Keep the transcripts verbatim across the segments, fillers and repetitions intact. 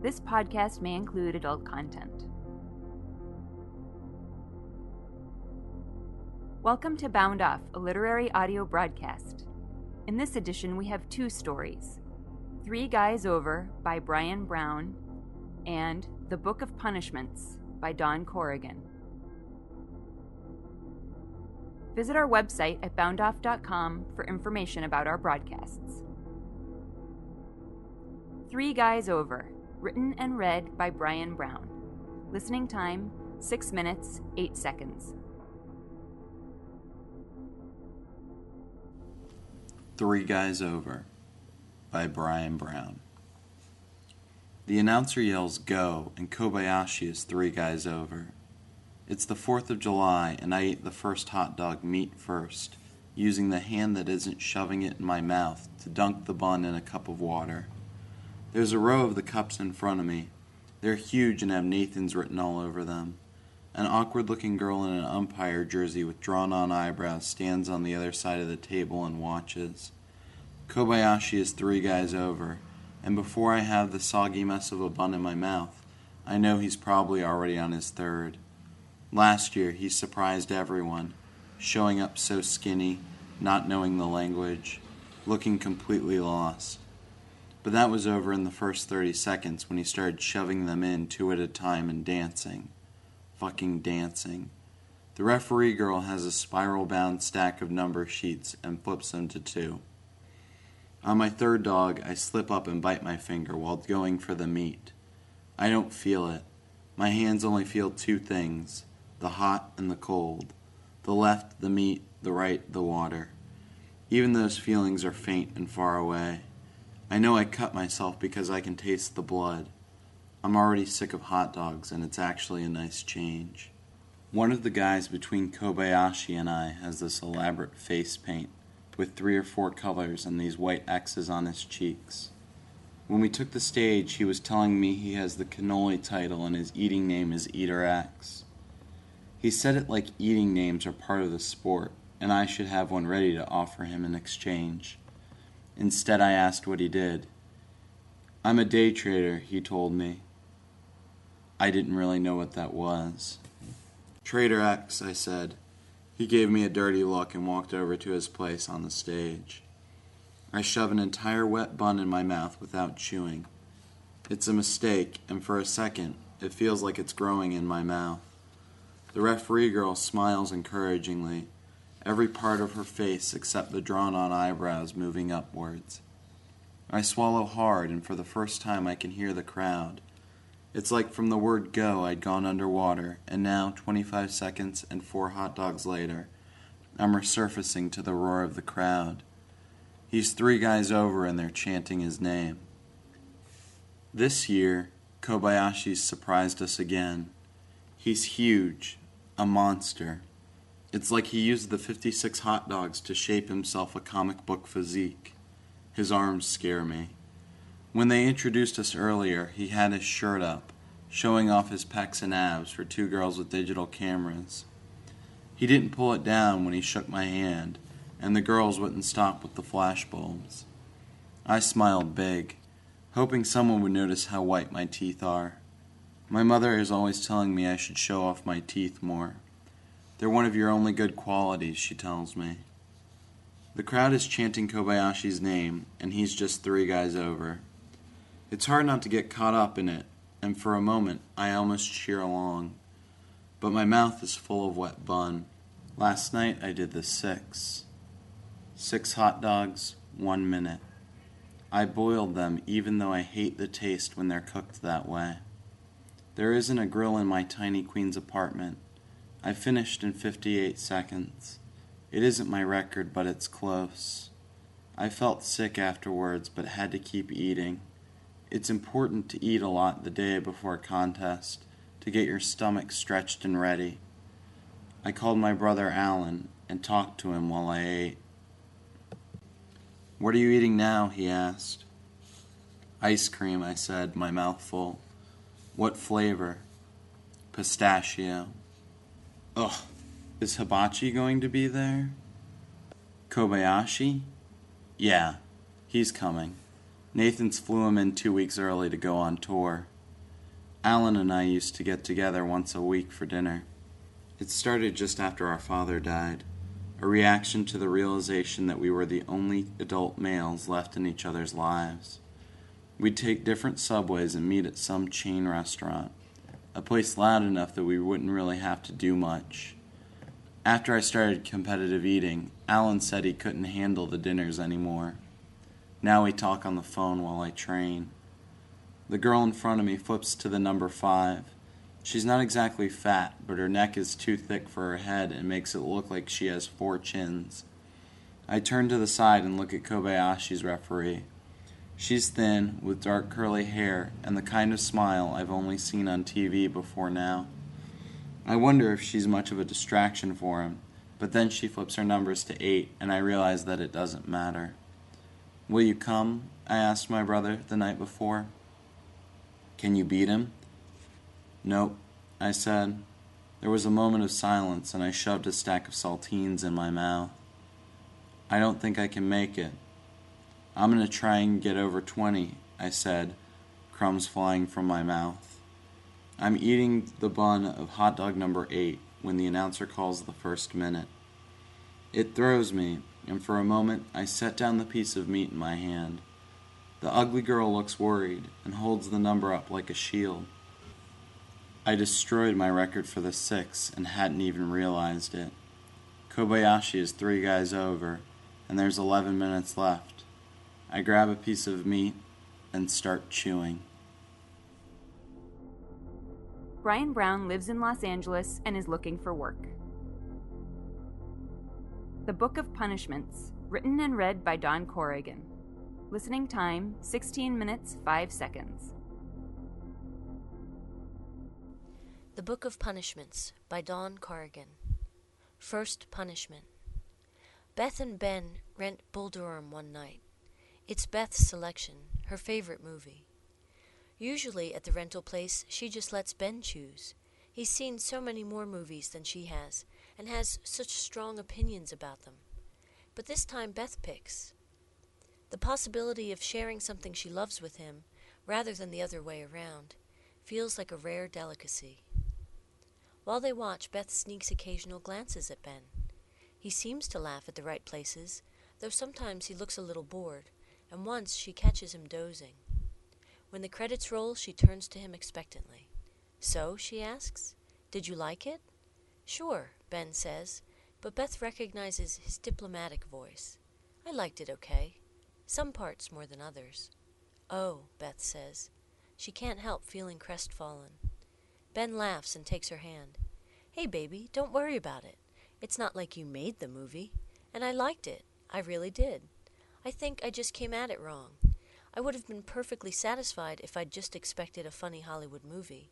This podcast may include adult content. Welcome to Bound Off, a literary audio broadcast. In this edition, we have two stories, Three Guys Over by Brian Brown and The Book of Punishments by Dawn Corrigan. Visit our website at bound off dot com for information about our broadcasts. Three Guys Over, written and read by Brian Brown. Listening time, six minutes, eight seconds. Three Guys Over by Brian Brown. The announcer yells go, and Kobayashi is three guys over. It's the fourth of July, and I ate the first hot dog meat first, using the hand that isn't shoving it in my mouth to dunk the bun in a cup of water. There's a row of the cups in front of me. They're huge and have Nathan's written all over them. An awkward-looking girl in an umpire jersey with drawn-on eyebrows stands on the other side of the table and watches. Kobayashi is three guys over, and before I have the soggy mess of a bun in my mouth, I know he's probably already on his third. Last year, he surprised everyone, showing up so skinny, not knowing the language, looking completely lost. But that was over in the first thirty seconds when he started shoving them in two at a time and dancing. Fucking dancing. The referee girl has a spiral-bound stack of number sheets and flips them to two. On my third dog, I slip up and bite my finger while going for the meat. I don't feel it. My hands only feel two things. The hot and the cold. The left, the meat, the right, the water. Even those feelings are faint and far away. I know I cut myself because I can taste the blood. I'm already sick of hot dogs, and it's actually a nice change. One of the guys between Kobayashi and I has this elaborate face paint with three or four colors and these white X's on his cheeks. When we took the stage, he was telling me he has the cannoli title and his eating name is Eater X. He said it like eating names are part of the sport, and I should have one ready to offer him in exchange. Instead, I asked what he did. I'm a day trader, he told me. I didn't really know what that was. Trader X, I said. He gave me a dirty look and walked over to his place on the stage. I shove an entire wet bun in my mouth without chewing. It's a mistake, and for a second, it feels like it's growing in my mouth. The referee girl smiles encouragingly, every part of her face except the drawn-on eyebrows moving upwards. I swallow hard, and for the first time I can hear the crowd. It's like from the word go I'd gone underwater, and now, twenty-five seconds and four hot dogs later, I'm resurfacing to the roar of the crowd. He's three guys over, and they're chanting his name. This year, Kobayashi's surprised us again. He's huge, a monster. It's like he used the fifty-six hot dogs to shape himself a comic book physique. His arms scare me. When they introduced us earlier, he had his shirt up, showing off his pecs and abs for two girls with digital cameras. He didn't pull it down when he shook my hand, and the girls wouldn't stop with the flashbulbs. I smiled big, hoping someone would notice how white my teeth are. My mother is always telling me I should show off my teeth more. They're one of your only good qualities, she tells me. The crowd is chanting Kobayashi's name, and he's just three guys over. It's hard not to get caught up in it, and for a moment, I almost cheer along. But my mouth is full of wet bun. Last night, I did the six. Six hot dogs, one minute. I boiled them, even though I hate the taste when they're cooked that way. There isn't a grill in my tiny Queens apartment. I finished in fifty-eight seconds. It isn't my record, but it's close. I felt sick afterwards, but had to keep eating. It's important to eat a lot the day before a contest, to get your stomach stretched and ready. I called my brother Alan and talked to him while I ate. What are you eating now? He asked. Ice cream, I said, my mouth full. What flavor? Pistachio. Ugh, is Hibachi going to be there? Kobayashi? Yeah, he's coming. Nathan's flew him in two weeks early to go on tour. Alan and I used to get together once a week for dinner. It started just after our father died, a reaction to the realization that we were the only adult males left in each other's lives. We'd take different subways and meet at some chain restaurant, a place loud enough that we wouldn't really have to do much. After I started competitive eating, Alan said he couldn't handle the dinners anymore. Now we talk on the phone while I train. The girl in front of me flips to the number five. She's not exactly fat, but her neck is too thick for her head and makes it look like she has four chins. I turn to the side and look at Kobayashi's referee. She's thin, with dark curly hair, and the kind of smile I've only seen on T V before now. I wonder if she's much of a distraction for him, but then she flips her numbers to eight, and I realize that it doesn't matter. "Will you come?" I asked my brother the night before. "Can you beat him?" "Nope," I said. There was a moment of silence, and I shoved a stack of saltines in my mouth. "I don't think I can make it." "I'm going to try and get over twenty, I said, crumbs flying from my mouth. I'm eating the bun of hot dog number eight when the announcer calls the first minute. It throws me, and for a moment I set down the piece of meat in my hand. The ugly girl looks worried and holds the number up like a shield. I destroyed my record for the six and hadn't even realized it. Kobayashi is three guys over, and there's eleven minutes left. I grab a piece of meat and start chewing. Brian Brown lives in Los Angeles and is looking for work. The Book of Punishments, written and read by Dawn Corrigan. Listening time, sixteen minutes, five seconds. The Book of Punishments by Dawn Corrigan. First punishment. Beth and Ben rent Bull Durham one night. It's Beth's selection, her favorite movie. Usually at the rental place, she just lets Ben choose. He's seen so many more movies than she has, and has such strong opinions about them. But this time Beth picks. The possibility of sharing something she loves with him, rather than the other way around, feels like a rare delicacy. While they watch, Beth sneaks occasional glances at Ben. He seems to laugh at the right places, though sometimes he looks a little bored, and once she catches him dozing. When the credits roll, she turns to him expectantly. "So," she asks, "did you like it?" "Sure," Ben says, but Beth recognizes his diplomatic voice. "I liked it okay. Some parts more than others." "Oh," Beth says. She can't help feeling crestfallen. Ben laughs and takes her hand. "Hey, baby, don't worry about it. It's not like you made the movie. And I liked it. I really did. I think I just came at it wrong. I would have been perfectly satisfied if I'd just expected a funny Hollywood movie.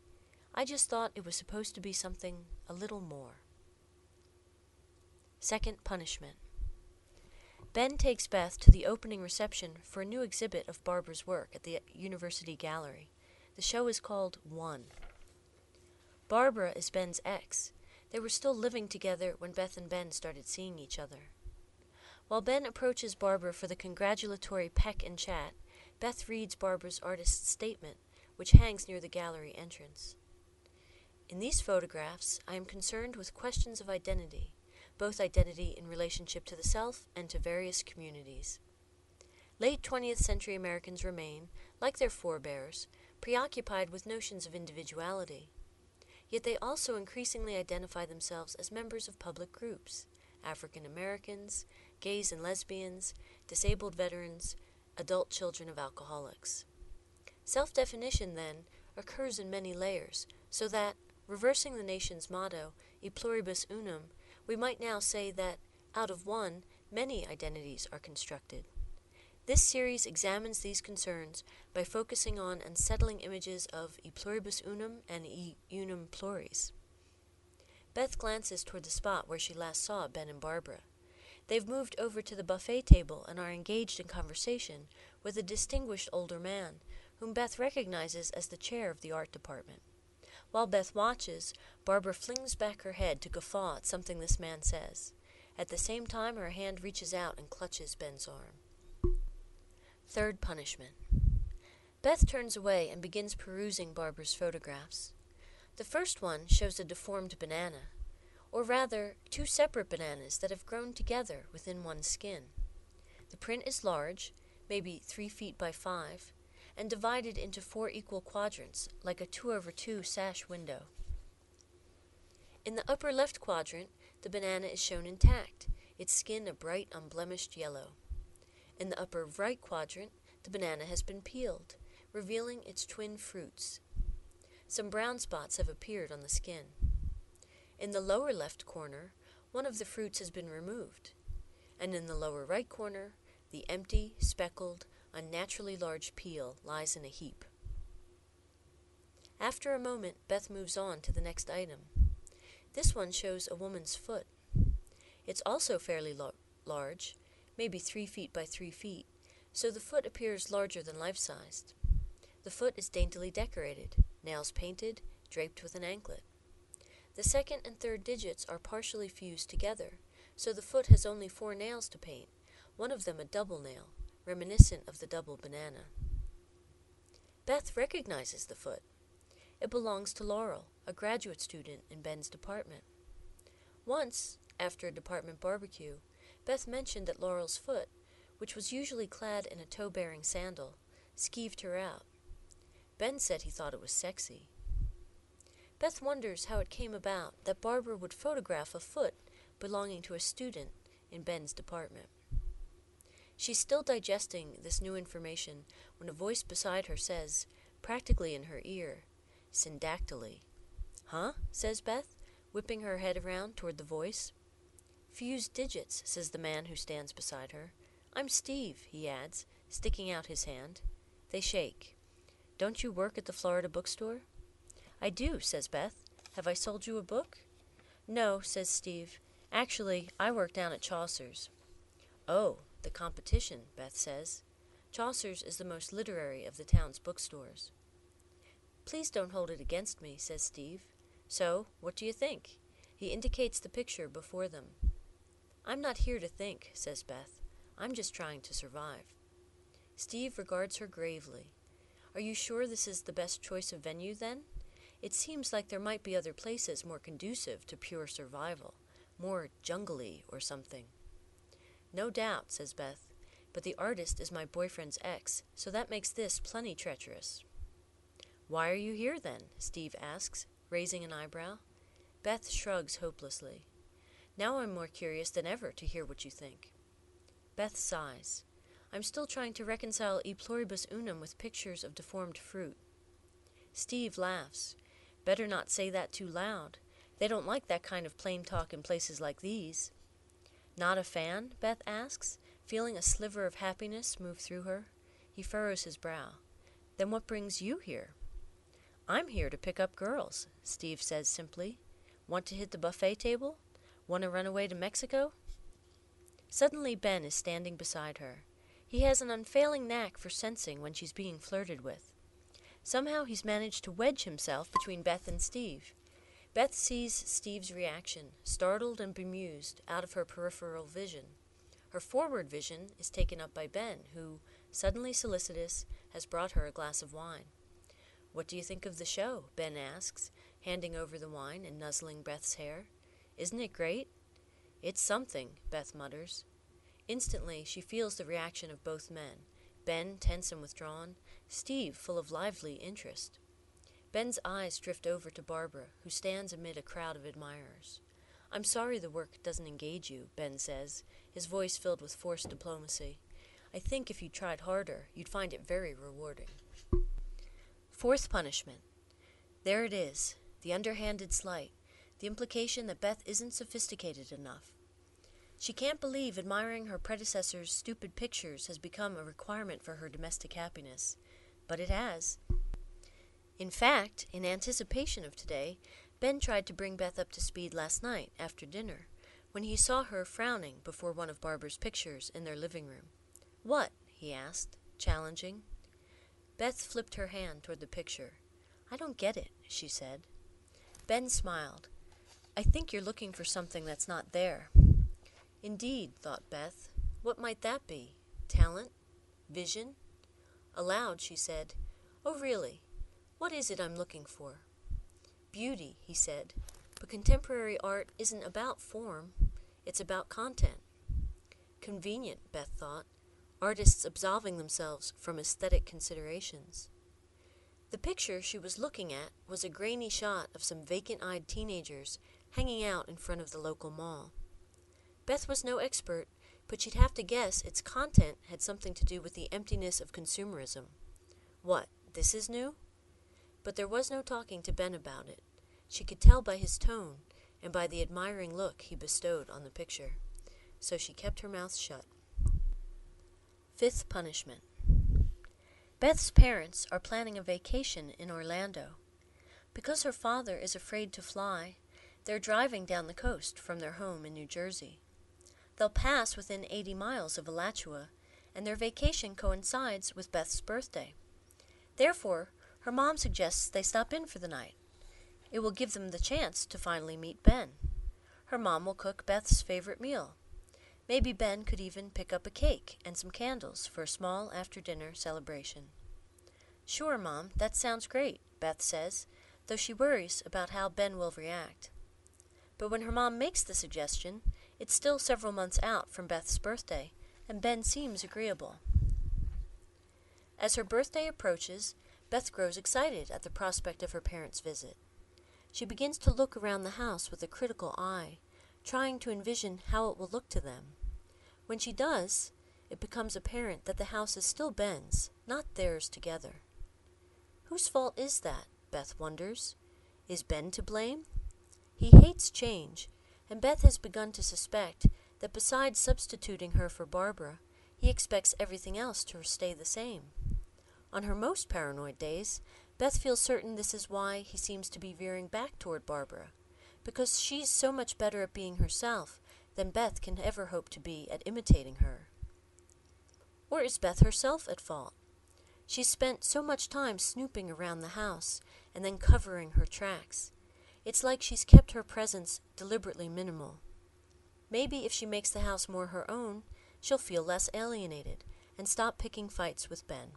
I just thought it was supposed to be something a little more." Second punishment. Ben takes Beth to the opening reception for a new exhibit of Barbara's work at the University Gallery. The show is called One. Barbara is Ben's ex. They were still living together when Beth and Ben started seeing each other. While Ben approaches Barbara for the congratulatory peck and chat, Beth reads Barbara's artist's statement, which hangs near the gallery entrance. "In these photographs, I am concerned with questions of identity, both identity in relationship to the self and to various communities. Late twentieth century Americans remain, like their forebears, preoccupied with notions of individuality. Yet they also increasingly identify themselves as members of public groups, African Americans, gays and lesbians, disabled veterans, adult children of alcoholics. Self-definition, then, occurs in many layers, so that, reversing the nation's motto, e pluribus unum, we might now say that, out of one, many identities are constructed. This series examines these concerns by focusing on and settling images of e pluribus unum and e unum pluris." Beth glances toward the spot where she last saw Ben and Barbara. They've moved over to the buffet table and are engaged in conversation with a distinguished older man, whom Beth recognizes as the chair of the art department. While Beth watches, Barbara flings back her head to guffaw at something this man says. At the same time, her hand reaches out and clutches Ben's arm. Third punishment. Beth turns away and begins perusing Barbara's photographs. The first one shows a deformed banana, or rather, two separate bananas that have grown together within one skin. The print is large, maybe three feet by five, and divided into four equal quadrants, like a two over two sash window. In the upper left quadrant, the banana is shown intact, its skin a bright, unblemished yellow. In the upper right quadrant, the banana has been peeled, revealing its twin fruits. Some brown spots have appeared on the skin. In the lower left corner, one of the fruits has been removed, and in the lower right corner, the empty, speckled, unnaturally large peel lies in a heap. After a moment, Beth moves on to the next item. This one shows a woman's foot. It's also fairly lo- large, maybe three feet by three feet, so the foot appears larger than life-sized. The foot is daintily decorated, nails painted, draped with an anklet. The second and third digits are partially fused together, so the foot has only four nails to paint, one of them a double nail, reminiscent of the double banana. Beth recognizes the foot. It belongs to Laurel, a graduate student in Ben's department. Once, after a department barbecue, Beth mentioned that Laurel's foot, which was usually clad in a toe-bearing sandal, skeeved her out. Ben said he thought it was sexy. Beth wonders how it came about that Barbara would photograph a foot belonging to a student in Ben's department. She's still digesting this new information when a voice beside her says, practically in her ear, Syndactyly. Huh? Says Beth, whipping her head around toward the voice. Fused digits, says the man who stands beside her. I'm Steve, he adds, sticking out his hand. They shake. Don't you work at the Florida bookstore? I do, says Beth. Have I sold you a book? No, says Steve. Actually, I work down at Chaucer's. Oh, the competition, Beth says. Chaucer's is the most literary of the town's bookstores. Please don't hold it against me, says Steve. So, what do you think? He indicates the picture before them. I'm not here to think, says Beth. I'm just trying to survive. Steve regards her gravely. Are you sure this is the best choice of venue, then? It seems like there might be other places more conducive to pure survival, more jungly or something. No doubt, says Beth, but the artist is my boyfriend's ex, so that makes this plenty treacherous. Why are you here, then? Steve asks, raising an eyebrow. Beth shrugs hopelessly. Now I'm more curious than ever to hear what you think. Beth sighs. I'm still trying to reconcile e pluribus unum with pictures of deformed fruit. Steve laughs. Better not say that too loud. They don't like that kind of plain talk in places like these. Not a fan? Beth asks, feeling a sliver of happiness move through her. He furrows his brow. Then what brings you here? I'm here to pick up girls, Steve says simply. Want to hit the buffet table? Want to run away to Mexico? Suddenly Ben is standing beside her. He has an unfailing knack for sensing when she's being flirted with. Somehow he's managed to wedge himself between Beth and Steve. Beth sees Steve's reaction, startled and bemused, out of her peripheral vision. Her forward vision is taken up by Ben, who, suddenly solicitous, has brought her a glass of wine. What do you think of the show? Ben asks, handing over the wine and nuzzling Beth's hair. Isn't it great? It's something, Beth mutters. Instantly, she feels the reaction of both men, Ben tense and withdrawn, Steve full of lively interest. Ben's eyes drift over to Barbara, who stands amid a crowd of admirers. I'm sorry the work doesn't engage you, Ben says, his voice filled with forced diplomacy. I think if you tried harder, you'd find it very rewarding. Fourth punishment. There it is, the underhanded slight, the implication that Beth isn't sophisticated enough. She can't believe admiring her predecessor's stupid pictures has become a requirement for her domestic happiness, but it has. In fact, in anticipation of today, Ben tried to bring Beth up to speed last night after dinner, when he saw her frowning before one of Barbara's pictures in their living room. What? He asked, challenging. Beth flipped her hand toward the picture. I don't get it, she said. Ben smiled. I think you're looking for something that's not there. Indeed, thought Beth. What might that be? Talent? Vision? Aloud, she said, "Oh, really? What is it I'm looking for?" "Beauty," he said, "but contemporary art isn't about form. It's about content." Convenient, Beth thought, artists absolving themselves from aesthetic considerations. The picture she was looking at was a grainy shot of some vacant-eyed teenagers hanging out in front of the local mall. Beth was no expert, but she'd have to guess its content had something to do with the emptiness of consumerism. What, this is new? But there was no talking to Ben about it. She could tell by his tone and by the admiring look he bestowed on the picture. So she kept her mouth shut. Fifth punishment. Beth's parents are planning a vacation in Orlando. Because her father is afraid to fly, they're driving down the coast from their home in New Jersey. They'll pass within eighty miles of Alachua, and their vacation coincides with Beth's birthday. Therefore, her mom suggests they stop in for the night. It will give them the chance to finally meet Ben. Her mom will cook Beth's favorite meal. Maybe Ben could even pick up a cake and some candles for a small after-dinner celebration. "Sure, Mom, that sounds great," Beth says, though she worries about how Ben will react. But when her mom makes the suggestion, it's still several months out from Beth's birthday, and Ben seems agreeable. As her birthday approaches, Beth grows excited at the prospect of her parents' visit. She begins to look around the house with a critical eye, trying to envision how it will look to them. When she does, it becomes apparent that the house is still Ben's, not theirs together. Whose fault is that? Beth wonders. Is Ben to blame? He hates change, and Beth has begun to suspect that besides substituting her for Barbara, he expects everything else to stay the same. On her most paranoid days, Beth feels certain this is why he seems to be veering back toward Barbara, because she's so much better at being herself than Beth can ever hope to be at imitating her. Or is Beth herself at fault? She's spent so much time snooping around the house and then covering her tracks. It's like she's kept her presence deliberately minimal. Maybe if she makes the house more her own, she'll feel less alienated and stop picking fights with Ben.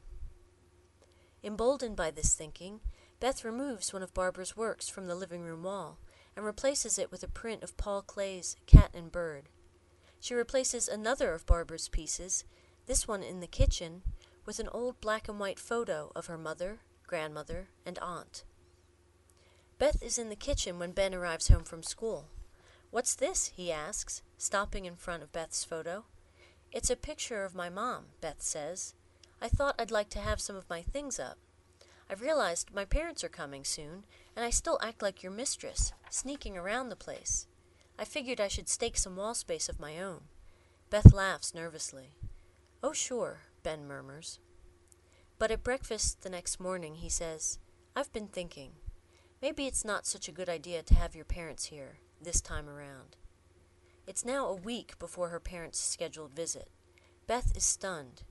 Emboldened by this thinking, Beth removes one of Barbara's works from the living room wall and replaces it with a print of Paul Clay's Cat and Bird. She replaces another of Barbara's pieces, this one in the kitchen, with an old black and white photo of her mother, grandmother, and aunt. Beth is in the kitchen when Ben arrives home from school. "What's this?" he asks, stopping in front of Beth's photo. "It's a picture of my mom," Beth says. "I thought I'd like to have some of my things up. I've realized my parents are coming soon, and I still act like your mistress, sneaking around the place. I figured I should stake some wall space of my own." Beth laughs nervously. "Oh, sure," Ben murmurs. But at breakfast the next morning he says, "I've been thinking. Maybe it's not such a good idea to have your parents here, this time around." It's now a week before her parents' scheduled visit. Beth is stunned.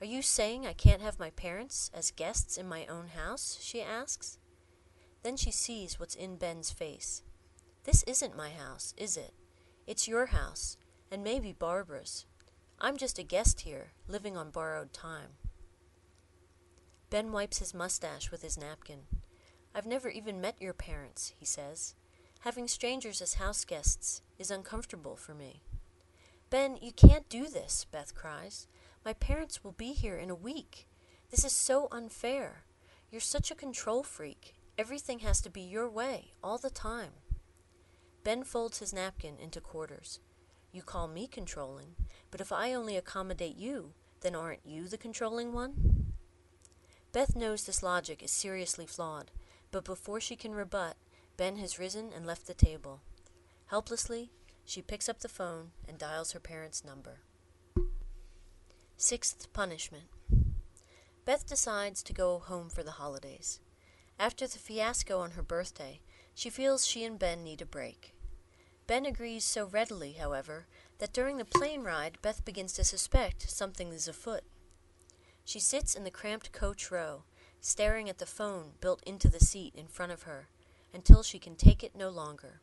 "Are you saying I can't have my parents as guests in my own house?" she asks. Then she sees what's in Ben's face. "This isn't my house, is it? It's your house, and maybe Barbara's. I'm just a guest here, living on borrowed time." Ben wipes his mustache with his napkin. "I've never even met your parents," he says. "Having strangers as house guests is uncomfortable for me." "Ben, you can't do this," Beth cries. "My parents will be here in a week. This is so unfair. You're such a control freak. Everything has to be your way, all the time." Ben folds his napkin into quarters. "You call me controlling, but if I only accommodate you, then aren't you the controlling one?" Beth knows this logic is seriously flawed, but before she can rebut, Ben has risen and left the table. Helplessly, she picks up the phone and dials her parents' number. Sixth punishment. Beth decides to go home for the holidays. After the fiasco on her birthday, she feels she and Ben need a break. Ben agrees so readily, however, that during the plane ride, Beth begins to suspect something is afoot. She sits in the cramped coach row, staring at the phone built into the seat in front of her, until she can take it no longer.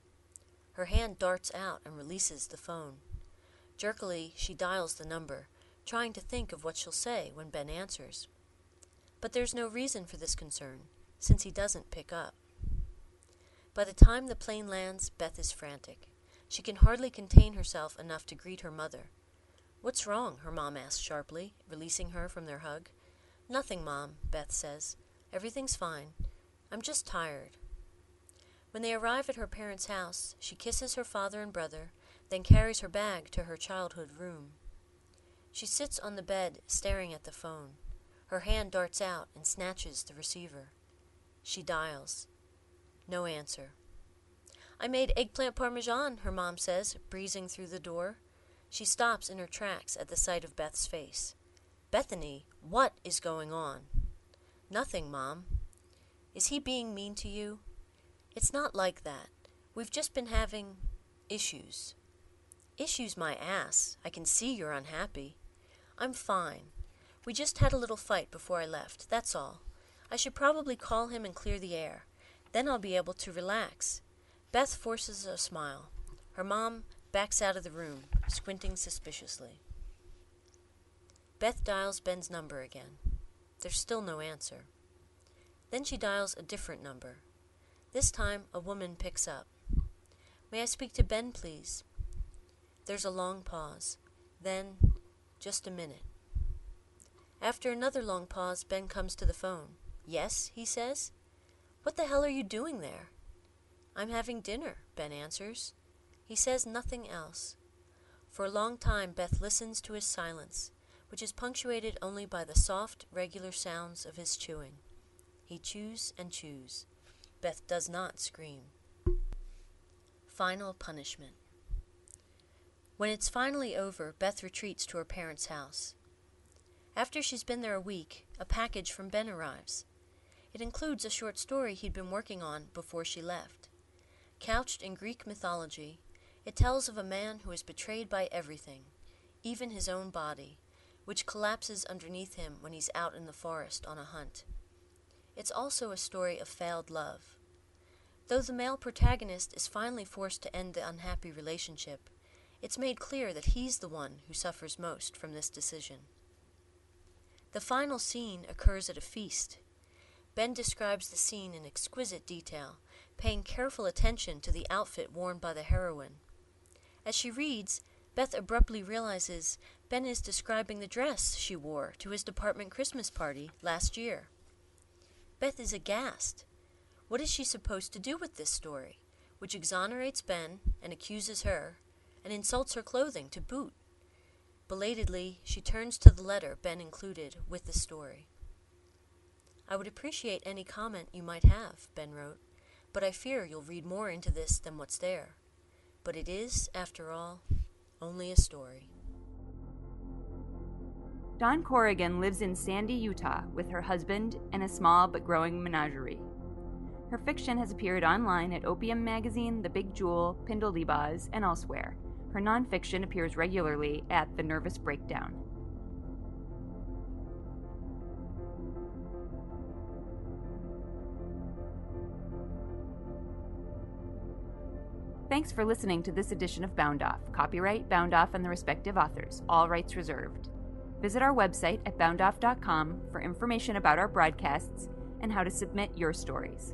Her hand darts out and releases the phone. Jerkily, she dials the number, trying to think of what she'll say when Ben answers. But there's no reason for this concern, since he doesn't pick up. By the time the plane lands, Beth is frantic. She can hardly contain herself enough to greet her mother. "What's wrong?" her mom asks sharply, releasing her from their hug. "Nothing, Mom," Beth says. "Everything's fine. I'm just tired." When they arrive at her parents' house, she kisses her father and brother, then carries her bag to her childhood room. She sits on the bed, staring at the phone. Her hand darts out and snatches the receiver. She dials. No answer. "I made eggplant parmesan," her mom says, breezing through the door. She stops in her tracks at the sight of Beth's face. "Bethany, what is going on?" "Nothing, Mom." "Is he being mean to you?" "It's not like that. We've just been having issues." "Issues, my ass. I can see you're unhappy." "I'm fine. We just had a little fight before I left, that's all. I should probably call him and clear the air. Then I'll be able to relax." Beth forces a smile. Her mom backs out of the room, squinting suspiciously. Beth dials Ben's number again. There's still no answer. Then she dials a different number. This time, a woman picks up. "May I speak to Ben, please?" There's a long pause. Then, just a minute. After another long pause, Ben comes to the phone. "Yes," he says. "What the hell are you doing there?" "I'm having dinner," Ben answers. He says nothing else. For a long time, Beth listens to his silence, which is punctuated only by the soft, regular sounds of his chewing. He chews and chews. Beth does not scream. Final punishment. When it's finally over, Beth retreats to her parents' house. After she's been there a week, a package from Ben arrives. It includes a short story he'd been working on before she left. Couched in Greek mythology, it tells of a man who is betrayed by everything, even his own body, which collapses underneath him when he's out in the forest on a hunt. It's also a story of failed love. Though the male protagonist is finally forced to end the unhappy relationship, it's made clear that he's the one who suffers most from this decision. The final scene occurs at a feast. Ben describes the scene in exquisite detail, paying careful attention to the outfit worn by the heroine. As she reads, Beth abruptly realizes Ben is describing the dress she wore to his department Christmas party last year. Beth is aghast. What is she supposed to do with this story, which exonerates Ben and accuses her, and insults her clothing to boot? Belatedly, she turns to the letter Ben included with the story. "I would appreciate any comment you might have," Ben wrote, "but I fear you'll read more into this than what's there. But it is, after all, only a story." Dawn Corrigan lives in Sandy, Utah, with her husband and a small but growing menagerie. Her fiction has appeared online at Opium Magazine, The Big Jewel, Pindeldyboz, and elsewhere. Her nonfiction appears regularly at The Nervous Breakdown. Thanks for listening to this edition of Bound Off. Copyright Bound Off and the respective authors. All rights reserved. Visit our website at bound off dot com for information about our broadcasts and how to submit your stories.